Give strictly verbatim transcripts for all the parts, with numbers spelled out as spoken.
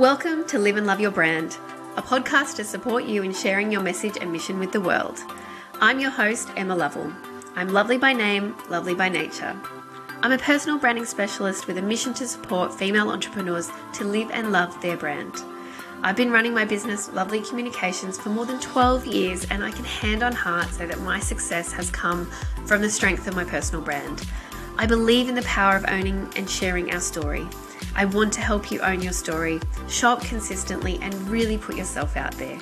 Welcome to Live and Love Your Brand, a podcast to support you in sharing your message and mission with the world. I'm your host, Emma Lovell. I'm lovely by name, lovely by nature. I'm a personal branding specialist with a mission to support female entrepreneurs to live and love their brand. I've been running my business, Lovely Communications, for more than twelve years, and I can hand on heart say that my success has come from the strength of my personal brand. I believe in the power of owning and sharing our story. I want to help you own your story, show up consistently, and really put yourself out there.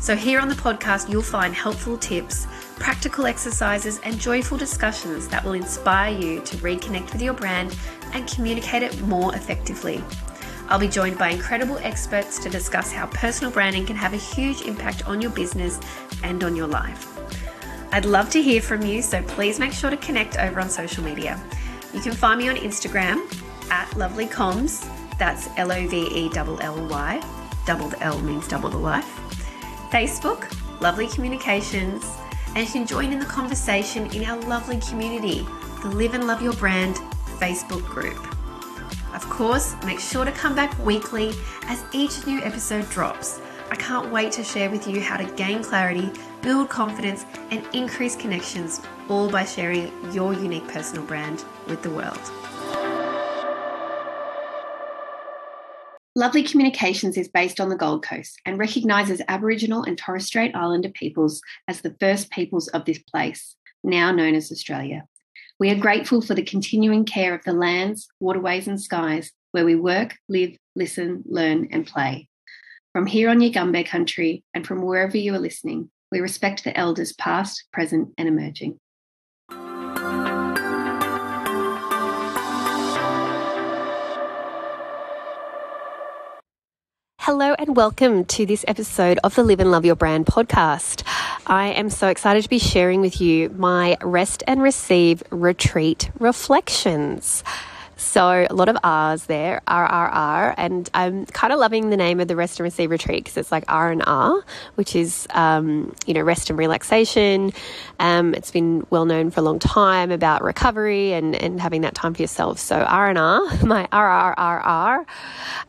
So here on the podcast, you'll find helpful tips, practical exercises, and joyful discussions that will inspire you to reconnect with your brand and communicate it more effectively. I'll be joined by incredible experts to discuss how personal branding can have a huge impact on your business and on your life. I'd love to hear from you, so please make sure to connect over on social media. You can find me on Instagram at lovelycoms, that's L O V E L L Y, double the L means double the life, Facebook, Lovely Communications, and you can join in the conversation in our lovely community, the Live and Love Your Brand Facebook group. Of course, make sure to come back weekly as each new episode drops. I can't wait to share with you how to gain clarity, build confidence, and increase connections, all by sharing your unique personal brand with the world. Lovely Communications is based on the Gold Coast and recognises Aboriginal and Torres Strait Islander peoples as the first peoples of this place, now known as Australia. We are grateful for the continuing care of the lands, waterways and skies where we work, live, listen, learn and play. From here on Yugambeh country and from wherever you are listening, we respect the elders past, present and emerging. Hello and welcome to this episode of the Live and Love Your Brand podcast. I am so excited to be sharing with you my Rest and Receive Retreat Reflections. So a lot of R's there, R R R, and I'm kind of loving the name of the Rest and Receive Retreat because it's like R and R, which is, um, you know, rest and relaxation. Um, it's been well known for a long time about recovery and, and having that time for yourself. So R and R, my R R R R.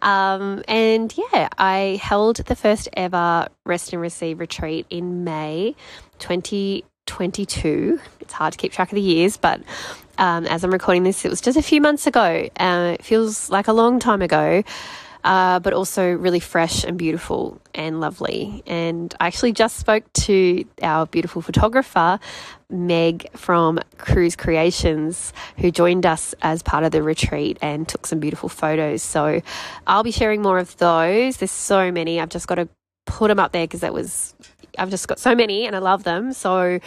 Um, and yeah, I held the first ever Rest and Receive Retreat in May twenty twenty-two. It's hard to keep track of the years, but um, as I'm recording this, it was just a few months ago. Uh, it feels like a long time ago, uh, but also really fresh and beautiful and lovely. And I actually just spoke to our beautiful photographer, Meg from Cruise Creations, who joined us as part of the retreat and took some beautiful photos. So I'll be sharing more of those. There's so many. I've just got to put them up there because that was... I've just got so many and I love them. So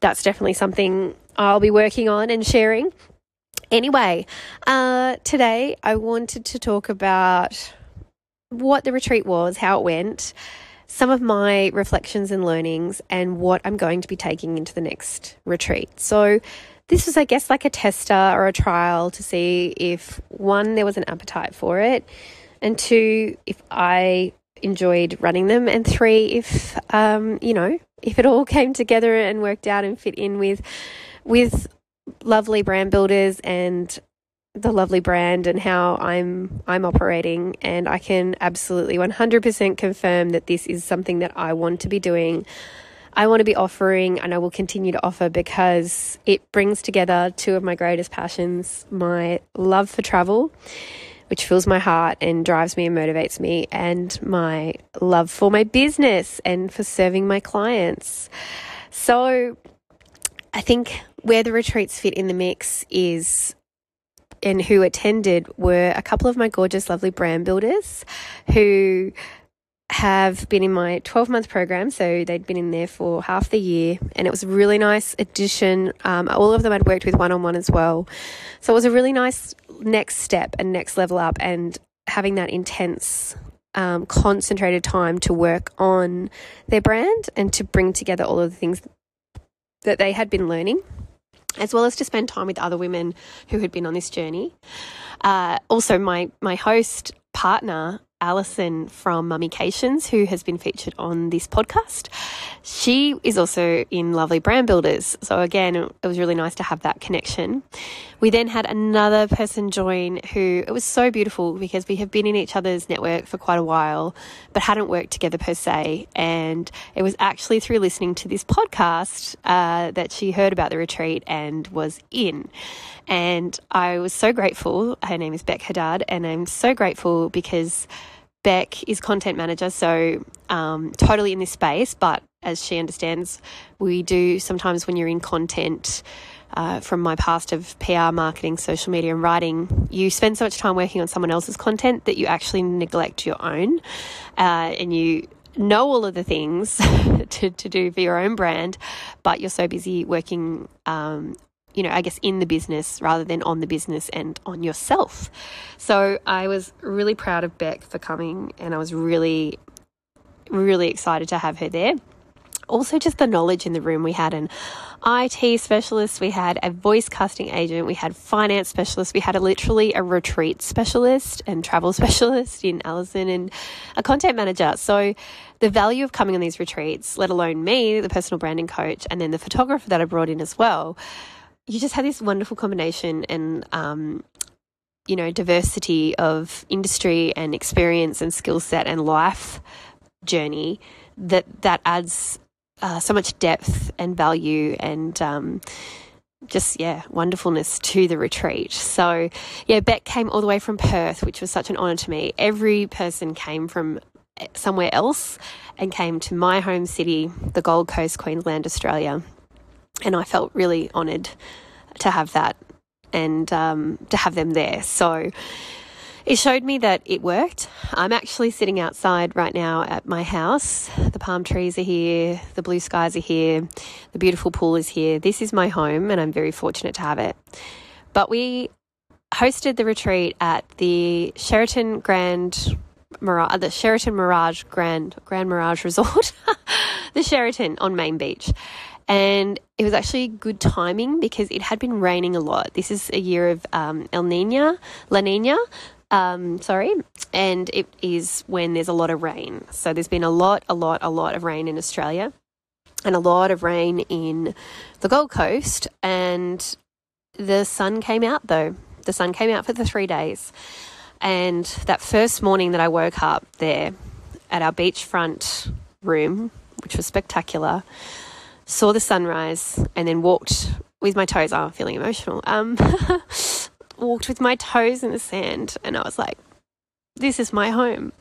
that's definitely something I'll be working on and sharing. Anyway, uh, today I wanted to talk about what the retreat was, how it went, some of my reflections and learnings, and what I'm going to be taking into the next retreat. So this was, I guess, like a tester or a trial to see if, one, there was an appetite for it, and two, if I enjoyed running them, and three, if um you know if it all came together and worked out and fit in with with lovely brand builders and the lovely brand and how I'm I'm operating. And I can absolutely one hundred percent confirm that this is something that I want to be doing, I want to be offering, and I will continue to offer, because it brings together two of my greatest passions: my love for travel, which fills my heart and drives me and motivates me, and my love for my business and for serving my clients. So I think where the retreats fit in the mix is, and who attended were, a couple of my gorgeous, lovely brand builders who have been in my twelve-month program, so they'd been in there for half the year, and it was a really nice addition. Um, all of them I'd worked with one-on-one as well, so it was a really nice next step and next level up, and having that intense, um, concentrated time to work on their brand and to bring together all of the things that they had been learning, as well as to spend time with other women who had been on this journey. Uh, also, my my host partner Alison from Mummy Cations, who has been featured on this podcast. She is also in Lovely Brand Builders. So again, it was really nice to have that connection. We then had another person join who, it was so beautiful because we have been in each other's network for quite a while, but hadn't worked together per se. And it was actually through listening to this podcast uh, that she heard about the retreat and was in. And I was so grateful. Her name is Beck Haddad, and I'm so grateful because Beck is content manager, so um, totally in this space, but as she understands, we do sometimes when you're in content uh, from my past of P R, marketing, social media and writing, you spend so much time working on someone else's content that you actually neglect your own uh, and you know all of the things to, to do for your own brand, but you're so busy working um you know, I guess in the business rather than on the business and on yourself. So I was really proud of Beck for coming, and I was really, really excited to have her there. Also just the knowledge in the room. We had an I T specialist, we had a voice casting agent, we had finance specialist, we had a, literally a retreat specialist and travel specialist in Alison and a content manager. So the value of coming on these retreats, let alone me, the personal branding coach, and then the photographer that I brought in as well, you just had this wonderful combination and, um, you know, diversity of industry and experience and skill set and life journey that, that adds uh, so much depth and value and um, just, yeah, wonderfulness to the retreat. So, yeah, Beck came all the way from Perth, which was such an honour to me. Every person came from somewhere else and came to my home city, the Gold Coast, Queensland, Australia. And I felt really honoured to have that and um, to have them there. So it showed me that it worked. I'm actually sitting outside right now at my house. The palm trees are here. The blue skies are here. The beautiful pool is here. This is my home and I'm very fortunate to have it. But we hosted the retreat at the Sheraton Grand Mirage, the Sheraton Mirage Grand Grand Mirage Resort, the Sheraton on Main Beach. And it was actually good timing because it had been raining a lot. This is a year of um, El Nino, La Nina, um, sorry, and it is when there's a lot of rain. So there's been a lot, a lot, a lot of rain in Australia and a lot of rain in the Gold Coast. And the sun came out though. The sun came out for the three days. And that first morning that I woke up there at our beachfront room, which was spectacular, saw the sunrise and then walked with my toes. Oh, I'm feeling emotional. Um, walked with my toes in the sand and I was like, this is my home.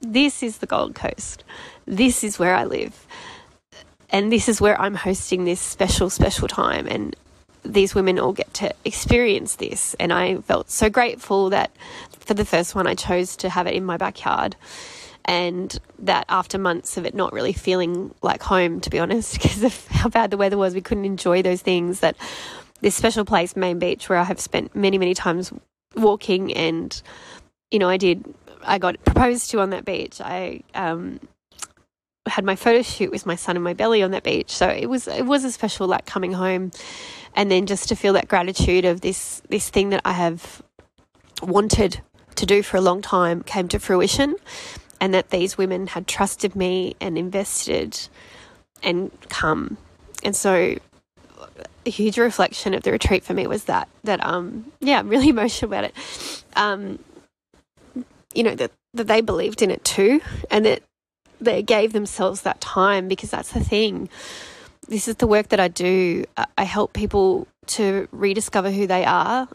This is the Gold Coast. This is where I live. And this is where I'm hosting this special, special time. And these women all get to experience this. And I felt so grateful that for the first one, I chose to have it in my backyard. And that after months of it not really feeling like home, to be honest, because of how bad the weather was, we couldn't enjoy those things, that this special place, Main Beach, where I have spent many, many times walking and, you know, I did, I got proposed to on that beach. I um, had my photo shoot with my son in my belly on that beach. So it was, it was a special, like coming home and then just to feel that gratitude of this, this thing that I have wanted to do for a long time came to fruition. And that these women had trusted me and invested and come. And so a huge reflection of the retreat for me was that, that um, yeah, I'm really emotional about it. Um, you know, that, that they believed in it too and that they gave themselves that time because that's the thing. This is the work that I do. I help people to rediscover who they are.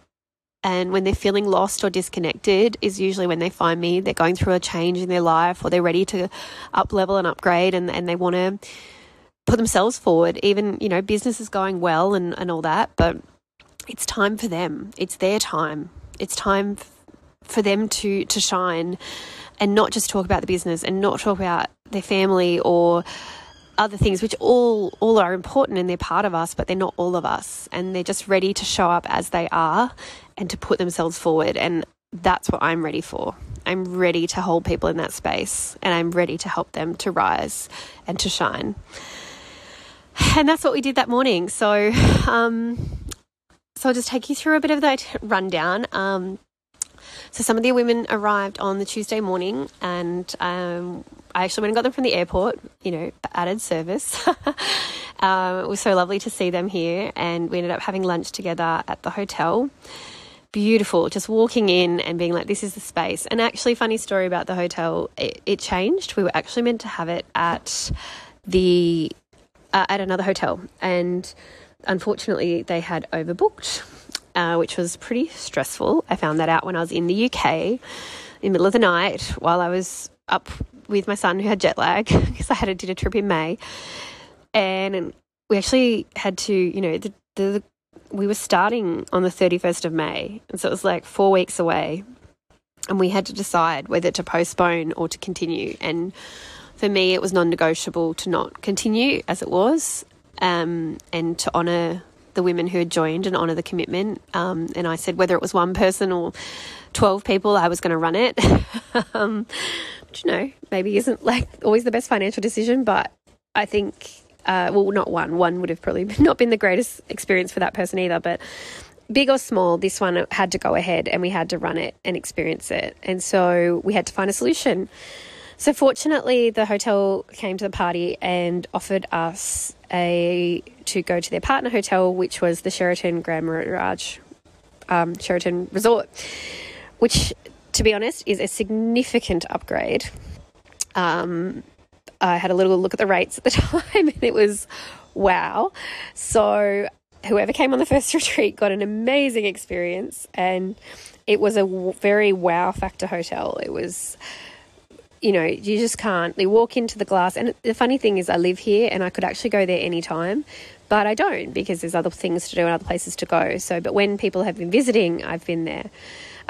And when they're feeling lost or disconnected is usually when they find me. They're going through a change in their life or they're ready to up level and upgrade and, and they want to put themselves forward. Even, you know, business is going well and, and all that, but it's time for them. It's their time. It's time f- for them to, to shine and not just talk about the business and not talk about their family or other things, which all, all are important and they're part of us, but they're not all of us. And they're just ready to show up as they are and to put themselves forward. And that's what I'm ready for. I'm ready to hold people in that space and I'm ready to help them to rise and to shine. And that's what we did that morning. So, um, so I'll just take you through a bit of that rundown. Um, So some of the women arrived on the Tuesday morning, and um, I actually went and got them from the airport, you know, added service. um, it was so lovely to see them here, and we ended up having lunch together at the hotel. Beautiful, just walking in and being like, this is the space. And actually, funny story about the hotel, it, it changed. We were actually meant to have it at the uh, at another hotel, and unfortunately they had overbooked, uh, which was pretty stressful. I found that out when I was in the U K in the middle of the night while I was up with my son who had jet lag because I had a, did a trip in May, and, and we actually had to, you know, the the, the we were starting on the thirty-first of May, and so it was like four weeks away, and we had to decide whether to postpone or to continue. And for me, it was non-negotiable to not continue as it was, um, and to honour the women who had joined and honour the commitment. Um, and I said whether it was one person or twelve people, I was going to run it. um, which, you know, maybe isn't like always the best financial decision, but I think... Uh, well, not one. One would have probably not been the greatest experience for that person either, but big or small, this one had to go ahead and we had to run it and experience it. And so we had to find a solution. So fortunately, the hotel came to the party and offered us a to go to their partner hotel, which was the Sheraton Grand Mirage um, Sheraton Resort, which, to be honest, is a significant upgrade. Um I had a little look at the rates at the time, and it was wow. So whoever came on the first retreat got an amazing experience, and it was a very wow factor hotel. It was, you know, you just can't, you walk into the glass, and the funny thing is I live here and I could actually go there anytime, but I don't because there's other things to do and other places to go. So, but when people have been visiting, I've been there.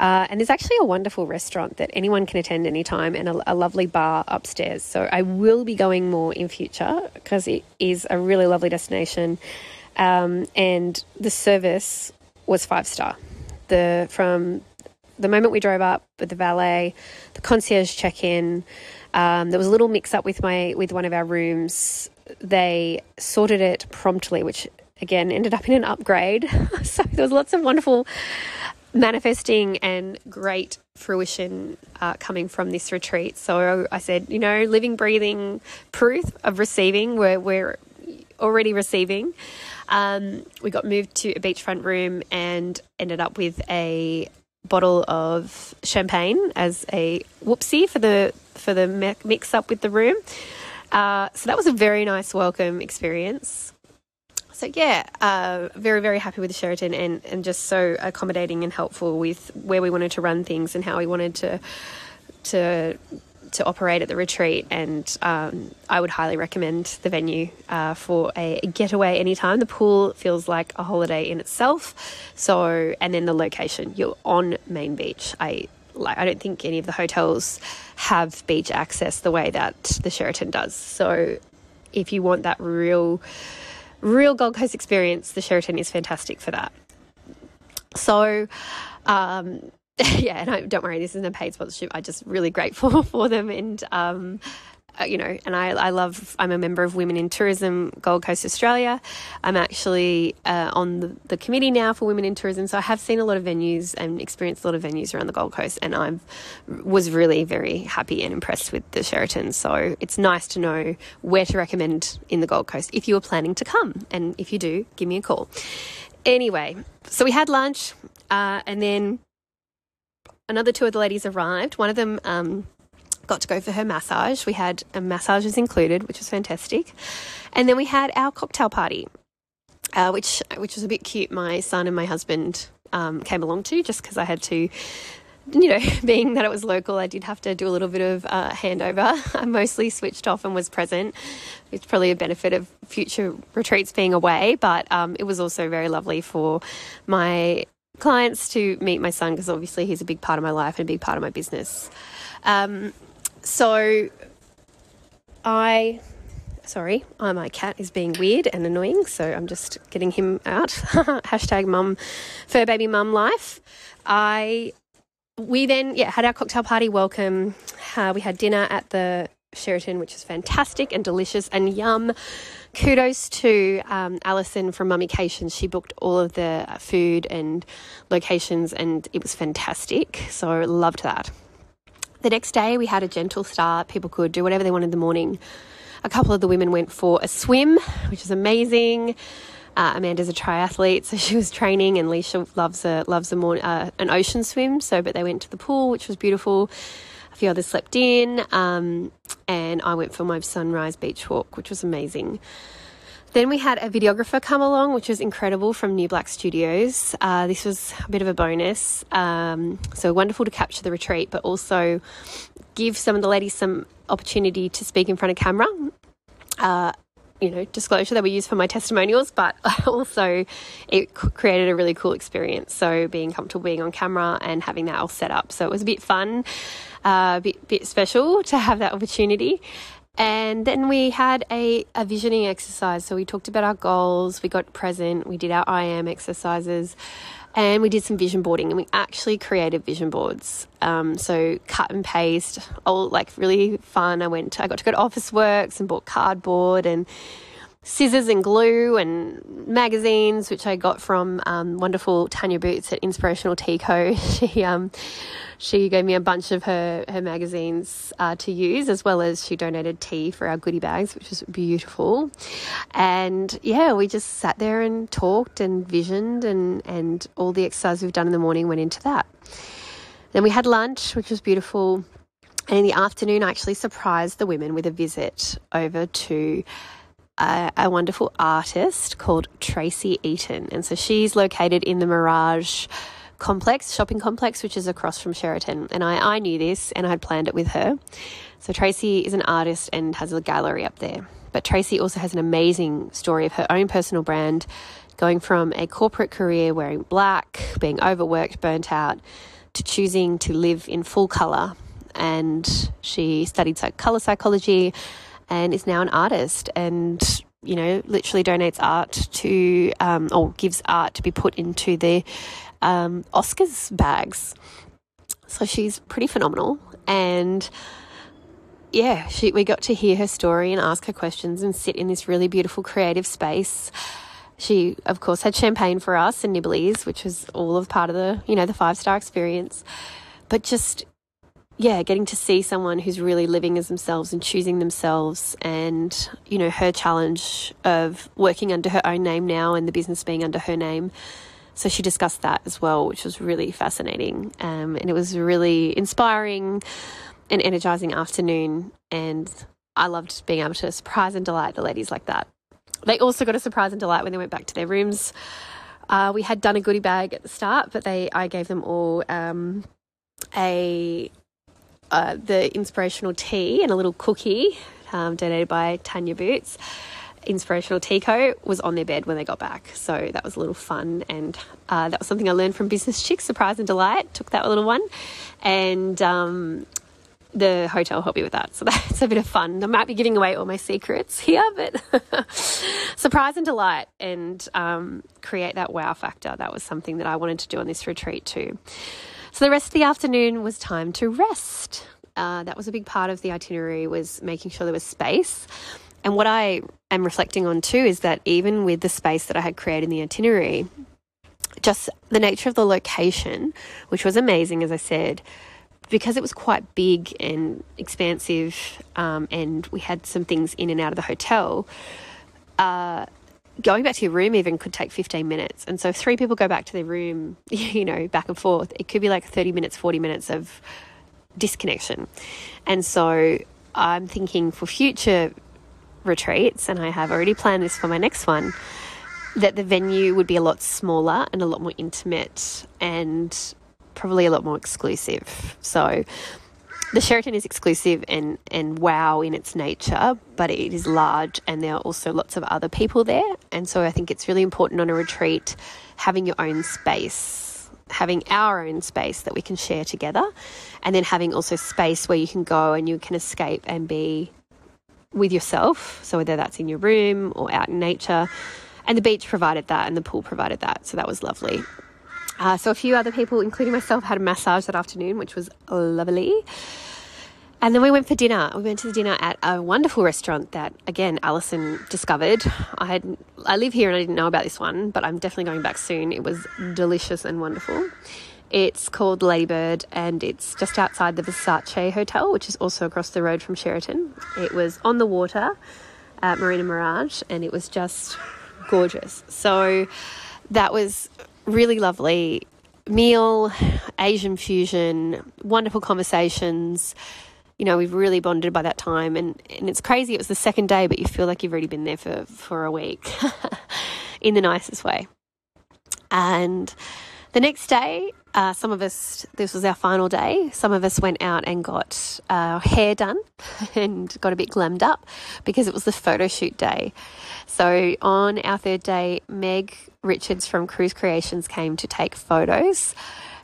Uh, and there's actually a wonderful restaurant that anyone can attend anytime, and a, a lovely bar upstairs. So I will be going more in future because it is a really lovely destination. Um, and the service was five star. The from the moment we drove up with the valet, the concierge check-in, um, there was a little mix-up with my with one of our rooms. They sorted it promptly, which again ended up in an upgrade. So there was lots of wonderful manifesting and great fruition uh, coming from this retreat. So I said, you know, living, breathing proof of receiving, we're, we're already receiving. Um, we got moved to a beachfront room and ended up with a bottle of champagne as a whoopsie for the for the mix up with the room. Uh, so that was a very nice welcome experience. So yeah, uh, very, very happy with the Sheraton, and, and just so accommodating and helpful with where we wanted to run things and how we wanted to to to operate at the retreat. And um, I would highly recommend the venue uh, for a getaway anytime. The pool feels like a holiday in itself. So, and then the location, you're on Main Beach. I like I don't think any of the hotels have beach access the way that the Sheraton does. So if you want that real Real Gold Coast experience, the Sheraton is fantastic for that. So, um, yeah, and I, don't worry, this isn't a paid sponsorship. I'm just really grateful for them, and um, you know, and I, I love. I'm a member of Women in Tourism Gold Coast Australia. I'm actually uh, on the, the committee now for Women in Tourism, so I have seen a lot of venues and experienced a lot of venues around the Gold Coast, and I was really very happy and impressed with the Sheraton. So it's nice to know where to recommend in the Gold Coast if you were planning to come, and if you do, give me a call. Anyway, so we had lunch, uh, and then another two of the ladies arrived. One of them. Um, got to go for her massage. We had a massage was included, which was fantastic. And then we had our cocktail party, uh, which which was a bit cute. My son and my husband um, came along too, just because I had to, you know, being that it was local, I did have to do a little bit of uh, handover. I mostly switched off and was present. It's probably a benefit of future retreats being away, but um, it was also very lovely for my clients to meet my son, because obviously he's a big part of my life and a big part of my business. Um, So I, sorry, oh, my cat is being weird and annoying, so I'm just getting him out. Hashtag mum, fur baby mum life. I, we then, yeah, had our cocktail party welcome. Uh, we had dinner at the Sheraton, which is fantastic and delicious and yum. Kudos to um, Alison from Mummy Cations. She booked all of the food and locations and it was fantastic. So loved that. The next day we had a gentle start. People could do whatever they wanted in the morning. A couple of the women went for a swim, which is amazing. Uh, Amanda's a triathlete, so she was training, and Leisha loves a loves a more, uh, an ocean swim. So, but they went to the pool, which was beautiful. A few others slept in, um, and I went for my sunrise beach walk, which was amazing. Then we had a videographer come along, which was incredible, from New Black Studios. Uh, this was a bit of a bonus. Um, so wonderful to capture the retreat, but also give some of the ladies some opportunity to speak in front of camera. Uh, you know, disclosure, that we use for my testimonials, but also it created a really cool experience. So being comfortable being on camera and having that all set up. So it was a bit fun, uh, a bit, bit special to have that opportunity. And then we had a, a visioning exercise. So we talked about our goals, we got present, we did our I am exercises, and we did some vision boarding, and we actually created vision boards. Um, so cut and paste, all like really fun. I went, to, I got to go to Officeworks and bought cardboard and scissors and glue and magazines, which I got from um, wonderful Tanya Boots at Inspirational Tea Co. She um, she gave me a bunch of her her magazines uh, to use, as well as she donated tea for our goodie bags, which was beautiful. And yeah, we just sat there and talked and visioned, and and all the exercise we've done in the morning went into that. Then we had lunch, which was beautiful, and in the afternoon I actually surprised the women with a visit over to A, a wonderful artist called Tracy Eaton. And so she's located in the Mirage complex, shopping complex, which is across from Sheraton. And I, I knew this and I had planned it with her. So Tracy is an artist and has a gallery up there. But Tracy also has an amazing story of her own personal brand, going from a corporate career wearing black, being overworked, burnt out, to choosing to live in full colour. And she studied psych- colour psychology, and is now an artist, and, you know, literally donates art to, um, or gives art to be put into the um, Oscars bags. So she's pretty phenomenal. And yeah, she, we got to hear her story and ask her questions and sit in this really beautiful creative space. She, of course, had champagne for us and nibblies, which was all of part of the, you know, the five-star experience. But just, yeah, getting to see someone who's really living as themselves and choosing themselves, and, you know, her challenge of working under her own name now and the business being under her name. So she discussed that as well, which was really fascinating. Um, and it was a really inspiring and energizing afternoon. And I loved being able to surprise and delight the ladies like that. They also got a surprise and delight when they went back to their rooms. Uh, we had done a goodie bag at the start, but they, I gave them all um, a... Uh, the inspirational tea and a little cookie um, donated by Tanya Boots. Inspirational Tea Co was on their bed when they got back. So that was a little fun, and uh, that was something I learned from Business Chicks, Surprise and Delight. Took that little one, and um, the hotel helped me with that. So that's a bit of fun. I might be giving away all my secrets here, but surprise and delight, and um, create that wow factor. That was something that I wanted to do on this retreat too. So the rest of the afternoon was time to rest. Uh, that was a big part of the itinerary, was making sure there was space. And what I am reflecting on too is that even with the space that I had created in the itinerary, just the nature of the location, which was amazing, as I said, because it was quite big and expansive, um, and we had some things in and out of the hotel, uh, going back to your room even could take fifteen minutes. And so if three people go back to their room, you know, back and forth, it could be like thirty minutes, forty minutes of disconnection. And so I'm thinking for future retreats, and I have already planned this for my next one, that the venue would be a lot smaller and a lot more intimate and probably a lot more exclusive. So the Sheraton is exclusive and, and wow in its nature, but it is large, and there are also lots of other people there. And so I think it's really important on a retreat, having your own space, having our own space that we can share together, and then having also space where you can go and you can escape and be with yourself. So whether that's in your room or out in nature, and the beach provided that and the pool provided that. So that was lovely. Uh, so a few other people, including myself, had a massage that afternoon, which was lovely. And then we went for dinner. We went to the dinner at a wonderful restaurant that, again, Alison discovered. I had I live here and I didn't know about this one, but I'm definitely going back soon. It was delicious and wonderful. It's called Ladybird, and it's just outside the Versace Hotel, which is also across the road from Sheraton. It was on the water at Marina Mirage, and it was just gorgeous. So that was really lovely. Meal, Asian fusion, wonderful conversations. You know, we've really bonded by that time, and, and it's crazy. It was the second day, but you feel like you've already been there for, for a week in the nicest way. And the next day, uh, some of us, this was our final day, some of us went out and got our hair done and got a bit glammed up because it was the photo shoot day. So on our third day, Meg Richards from Cruise Creations came to take photos.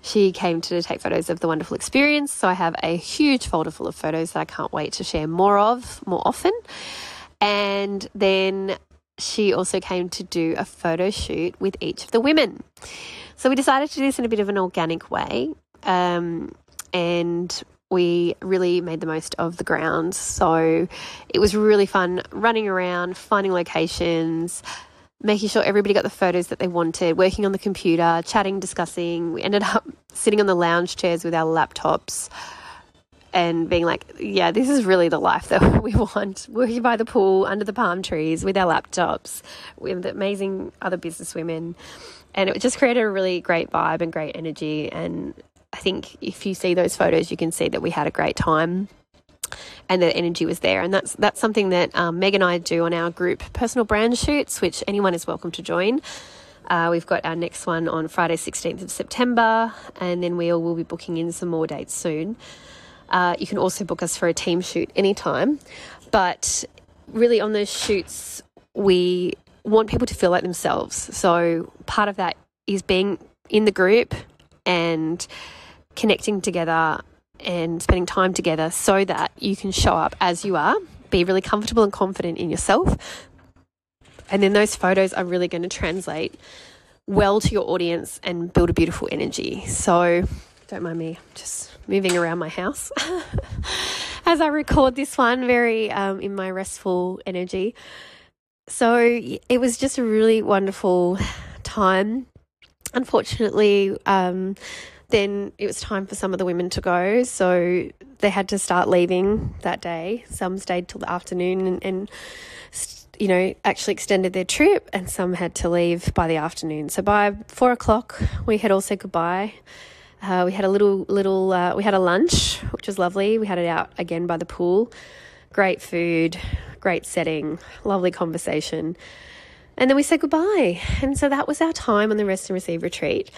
She came to take photos of the wonderful experience, so I have a huge folder full of photos that I can't wait to share more of more often. And then she also came to do a photo shoot with each of the women. So we decided to do this in a bit of an organic way, um, and we really made the most of the grounds. So it was really fun running around, finding locations, making sure everybody got the photos that they wanted, working on the computer, chatting, discussing. We ended up sitting on the lounge chairs with our laptops and being like, yeah, this is really the life that we want. Working by the pool, under the palm trees, with our laptops, with amazing other businesswomen. And it just created a really great vibe and great energy. And I think if you see those photos, you can see that we had a great time. And the energy was there, and that's that's something that um, Meg and I do on our group personal brand shoots, which anyone is welcome to join. Uh, we've got our next one on Friday, sixteenth of September, and then we all will be booking in some more dates soon. Uh, you can also book us for a team shoot anytime, but really on those shoots, we want people to feel like themselves. So part of that is being in the group and connecting together and spending time together so that you can show up as you are, be really comfortable and confident in yourself. And then those photos are really going to translate well to your audience and build a beautiful energy. So don't mind me just moving around my house as I record this one, very um, in my restful energy. So it was just a really wonderful time. Unfortunately, um, then it was time for some of the women to go, so they had to start leaving that day. Some stayed till the afternoon and, and you know, actually extended their trip, and some had to leave by the afternoon. So by four o'clock, we had all said goodbye. Uh, we had a little, little, uh, we had a lunch, which was lovely. We had it out again by the pool. Great food, great setting, lovely conversation. And then we said goodbye. And so that was our time on the Rest and Receive retreat.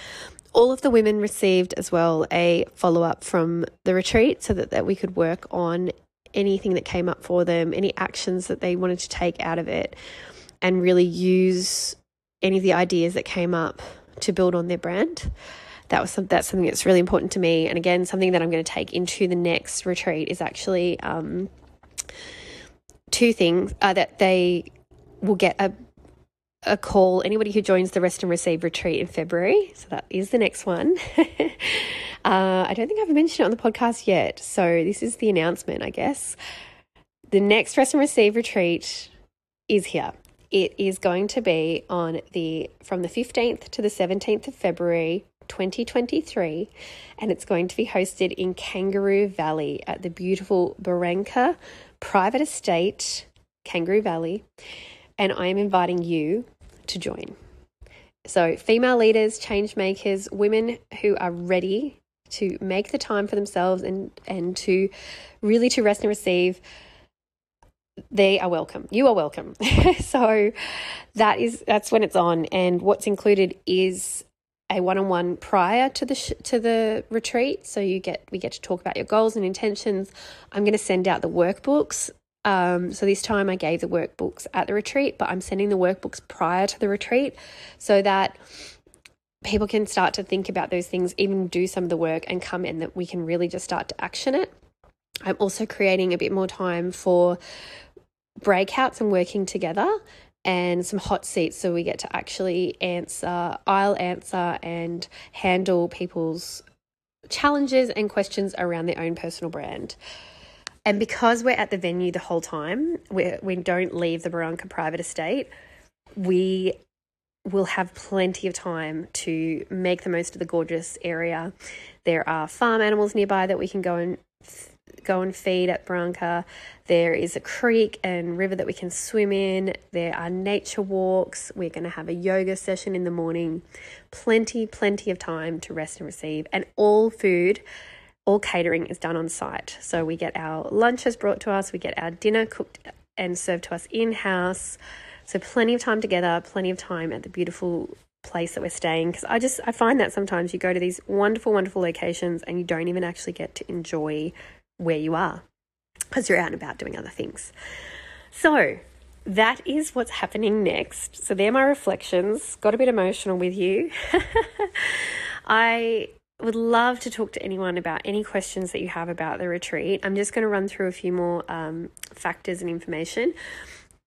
All of the women received as well a follow-up from the retreat so that, that we could work on anything that came up for them, any actions that they wanted to take out of it, and really use any of the ideas that came up to build on their brand. That was some, that's something that's really important to me. And again, something that I'm going to take into the next retreat is actually um, two things uh, that they will get a a call, anybody who joins the Rest and Receive retreat in February, so that is the next one. uh, I don't think I've mentioned it on the podcast yet, so this is the announcement, I guess. The next Rest and Receive retreat is here. It is going to be on the from the fifteenth to the seventeenth of February twenty twenty-three, and it's going to be hosted in Kangaroo Valley at the beautiful Baranka private estate, Kangaroo Valley. And I am inviting you to join. So female leaders, change makers, women who are ready to make the time for themselves and, and to really to rest and receive, they are welcome. You are welcome. So that is that's when it's on. And what's included is a one-on-one prior to the sh- to the retreat. So you get we get to talk about your goals and intentions. I'm going to send out the workbooks. Um, so this time I gave the workbooks at the retreat, but I'm sending the workbooks prior to the retreat so that people can start to think about those things, even do some of the work and come in, that we can really just start to action it. I'm also creating a bit more time for breakouts and working together and some hot seats, so we get to actually answer, I'll answer and handle people's challenges and questions around their own personal brand. And because we're at the venue the whole time, we we don't leave the Baranka private estate, we will have plenty of time to make the most of the gorgeous area. There are farm animals nearby that we can go and go and feed at Baranka. There is a creek and river that we can swim in. There are nature walks. We're going to have a yoga session in the morning. Plenty, plenty of time to rest and receive. And all food, all catering is done on site. So we get our lunches brought to us. We get our dinner cooked and served to us in-house. So plenty of time together, plenty of time at the beautiful place that we're staying. Because I just, I find that sometimes you go to these wonderful, wonderful locations and you don't even actually get to enjoy where you are because you're out and about doing other things. So that is what's happening next. So they're my reflections. Got a bit emotional with you. I would love to talk to anyone about any questions that you have about the retreat. I'm just going to run through a few more um, factors and information.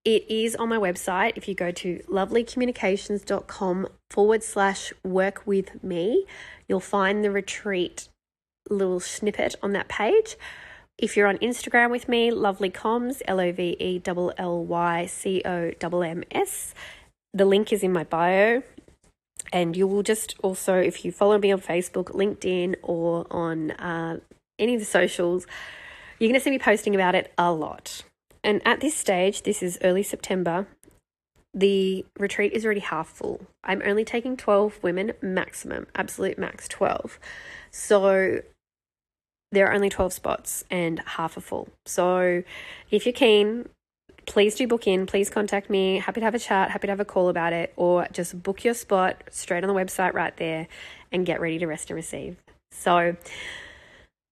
It is on my website. If you go to lovelycommunications.com forward slash work with me, you'll find the retreat little snippet on that page. If you're on Instagram with me, lovelycoms, L O V E L L Y C O M M S, the link is in my bio. And you will just also, if you follow me on Facebook, LinkedIn, or on uh, any of the socials, you're going to see me posting about it a lot. And at this stage, this is early September, the retreat is already half full. I'm only taking twelve women maximum, absolute max twelve. So there are only twelve spots and half are full. So if you're keen, please do book in. Please contact me. Happy to have a chat. Happy to have a call about it. Or just book your spot straight on the website right there and get ready to rest and receive. So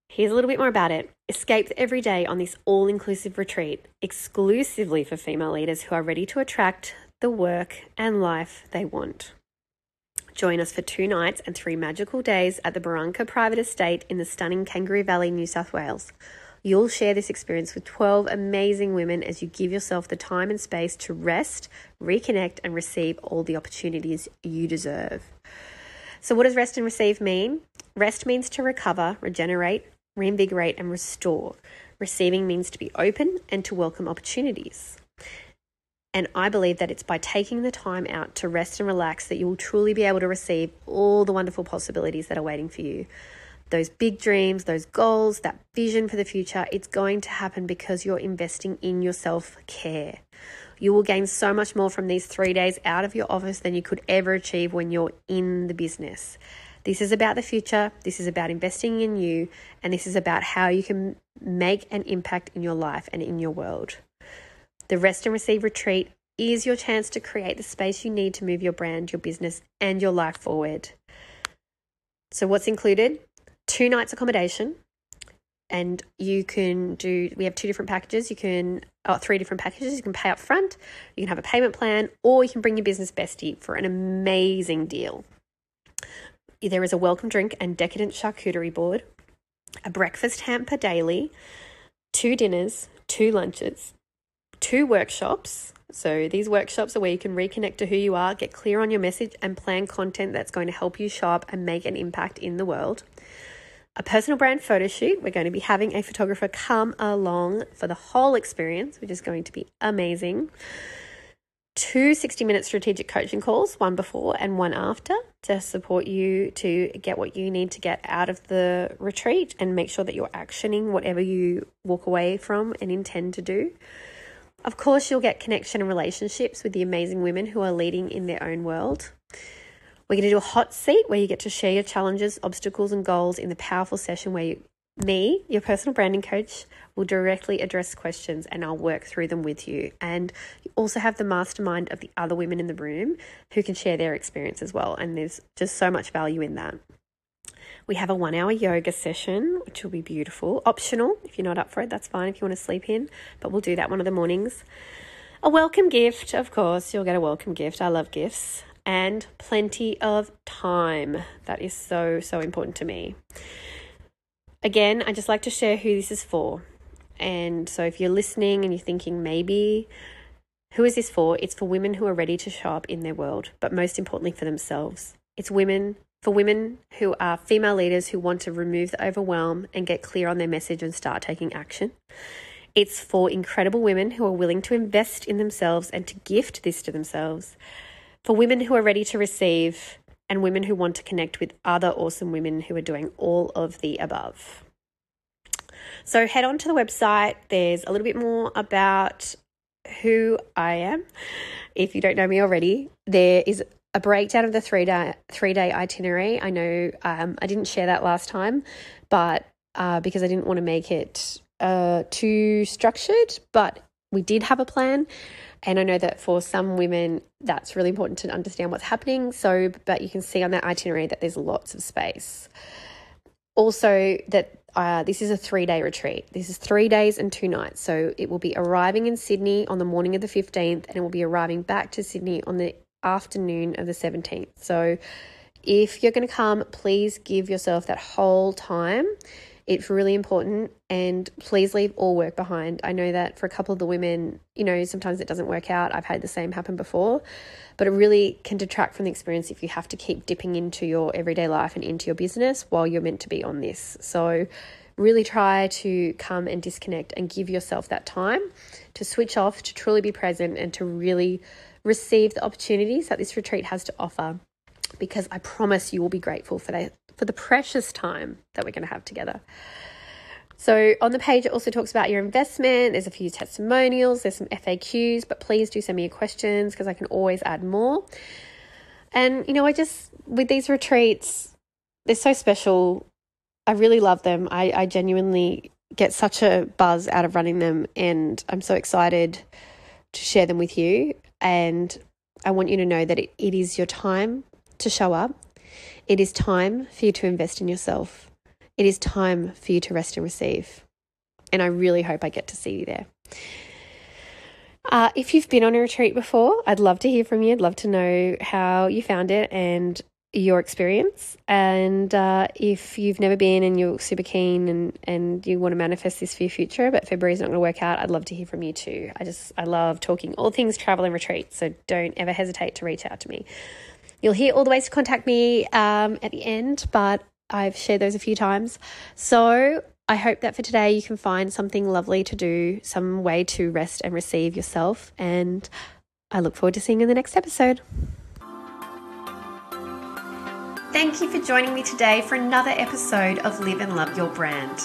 here's a little bit more about it. Escape every day on this all-inclusive retreat exclusively for female leaders who are ready to attract the work and life they want. Join us for two nights and three magical days at the Baranka Private Estate in the stunning Kangaroo Valley, New South Wales. You'll share this experience with twelve amazing women as you give yourself the time and space to rest, reconnect, and receive all the opportunities you deserve. So what does rest and receive mean? Rest means to recover, regenerate, reinvigorate and restore. Receiving means to be open and to welcome opportunities. And I believe that it's by taking the time out to rest and relax that you will truly be able to receive all the wonderful possibilities that are waiting for you. Those big dreams, those goals, that vision for the future, it's going to happen because you're investing in your self-care. You will gain so much more from these three days out of your office than you could ever achieve when you're in the business. This is about the future, this is about investing in you, and this is about how you can make an impact in your life and in your world. The Rest and Receive Retreat is your chance to create the space you need to move your brand, your business, and your life forward. So what's included? Two nights accommodation, and you can do, we have two different packages, you can, oh, three different packages, you can pay up front, you can have a payment plan, or you can bring your business bestie for an amazing deal. There is a welcome drink and decadent charcuterie board, a breakfast hamper daily, two dinners, two lunches, two workshops. So these workshops are where you can reconnect to who you are, get clear on your message and plan content that's going to help you show up and make an impact in the world. A personal brand photo shoot. We're going to be having a photographer come along for the whole experience, which is going to be amazing. Two sixty-minute strategic coaching calls, one before and one after, to support you to get what you need to get out of the retreat and make sure that you're actioning whatever you walk away from and intend to do. Of course, you'll get connection and relationships with the amazing women who are leading in their own world. We're going to do a hot seat where you get to share your challenges, obstacles and goals in the powerful session where you, me, your personal branding coach, will directly address questions and I'll work through them with you. And you also have the mastermind of the other women in the room who can share their experience as well. And there's just so much value in that. We have a one hour yoga session, which will be beautiful. Optional. If you're not up for it, that's fine. If you want to sleep in, but we'll do that one of the mornings. A welcome gift. Of course, you'll get a welcome gift. I love gifts. And plenty of time. That is so, so important to me. Again, I just like to share who this is for. And so if you're listening and you're thinking, maybe, who is this for? It's for women who are ready to show up in their world, but most importantly for themselves. It's women for women who are female leaders who want to remove the overwhelm and get clear on their message and start taking action. It's for incredible women who are willing to invest in themselves and to gift this to themselves, for women who are ready to receive, and women who want to connect with other awesome women who are doing all of the above. So head on to the website. There's a little bit more about who I am. If you don't know me already, there is a breakdown of the three-day three-day itinerary. I know um, I didn't share that last time, but uh, because I didn't want to make it uh, too structured, but we did have a plan. And I know that for some women, that's really important to understand what's happening. So, but you can see on that itinerary that there's lots of space. Also, that uh, this is a three-day retreat. This is three days and two nights. So it will be arriving in Sydney on the morning of the fifteenth, and it will be arriving back to Sydney on the afternoon of the seventeenth. So if you're going to come, please give yourself that whole time. It's really important, and please leave all work behind. I know that for a couple of the women, you know, sometimes it doesn't work out. I've had the same happen before, but it really can detract from the experience if you have to keep dipping into your everyday life and into your business while you're meant to be on this. So really try to come and disconnect and give yourself that time to switch off, to truly be present, and to really receive the opportunities that this retreat has to offer, because I promise you will be grateful for that, for the precious time that we're going to have together. So on the page, it also talks about your investment. There's a few testimonials, there's some F A Qs, but please do send me your questions because I can always add more. And, you know, I just, with these retreats, they're so special. I really love them. I, I genuinely get such a buzz out of running them, and I'm so excited to share them with you. And I want you to know that it, it is your time to show up. It is time for you to invest in yourself. It is time for you to rest and receive. And I really hope I get to see you there. Uh, if you've been on a retreat before, I'd love to hear from you. I'd love to know how you found it and your experience. And uh, if you've never been and you're super keen and, and you want to manifest this for your future, but February is not going to work out, I'd love to hear from you too. I just, I love talking all things travel and retreat. So don't ever hesitate to reach out to me. You'll hear all the ways to contact me um, at the end, but I've shared those a few times. So I hope that for today you can find something lovely to do, some way to rest and receive yourself. And I look forward to seeing you in the next episode. Thank you for joining me today for another episode of Live and Love Your Brand.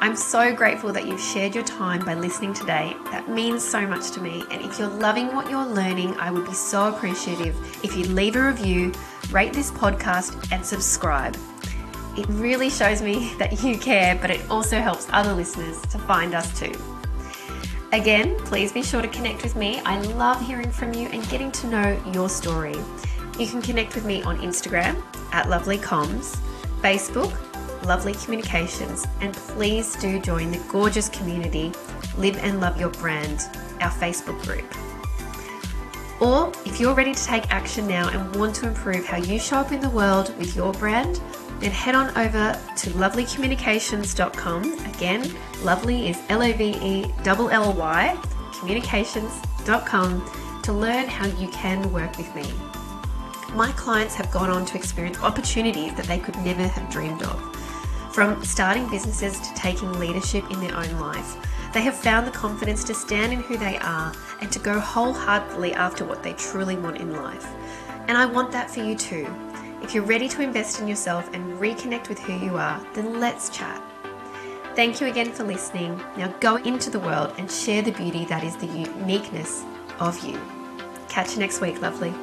I'm so grateful that you've shared your time by listening today. That means so much to me. And if you're loving what you're learning, I would be so appreciative if you leave a review, rate this podcast, and subscribe. It really shows me that you care, but it also helps other listeners to find us too. Again, please be sure to connect with me. I love hearing from you and getting to know your story. You can connect with me on Instagram at lovelycoms, Facebook, Lovely Communications, and please do join the gorgeous community Live and Love Your Brand, our Facebook group. Or if you're ready to take action now and want to improve how you show up in the world with your brand, then head on over to lovely communications dot com. Again, lovely is L O V E L L Y, communications dot com, to learn how you can work with me. My clients have gone on to experience opportunities that they could never have dreamed of. From starting businesses to taking leadership in their own life, they have found the confidence to stand in who they are and to go wholeheartedly after what they truly want in life. And I want that for you too. If you're ready to invest in yourself and reconnect with who you are, then let's chat. Thank you again for listening. Now go into the world and share the beauty that is the uniqueness of you. Catch you next week, lovely.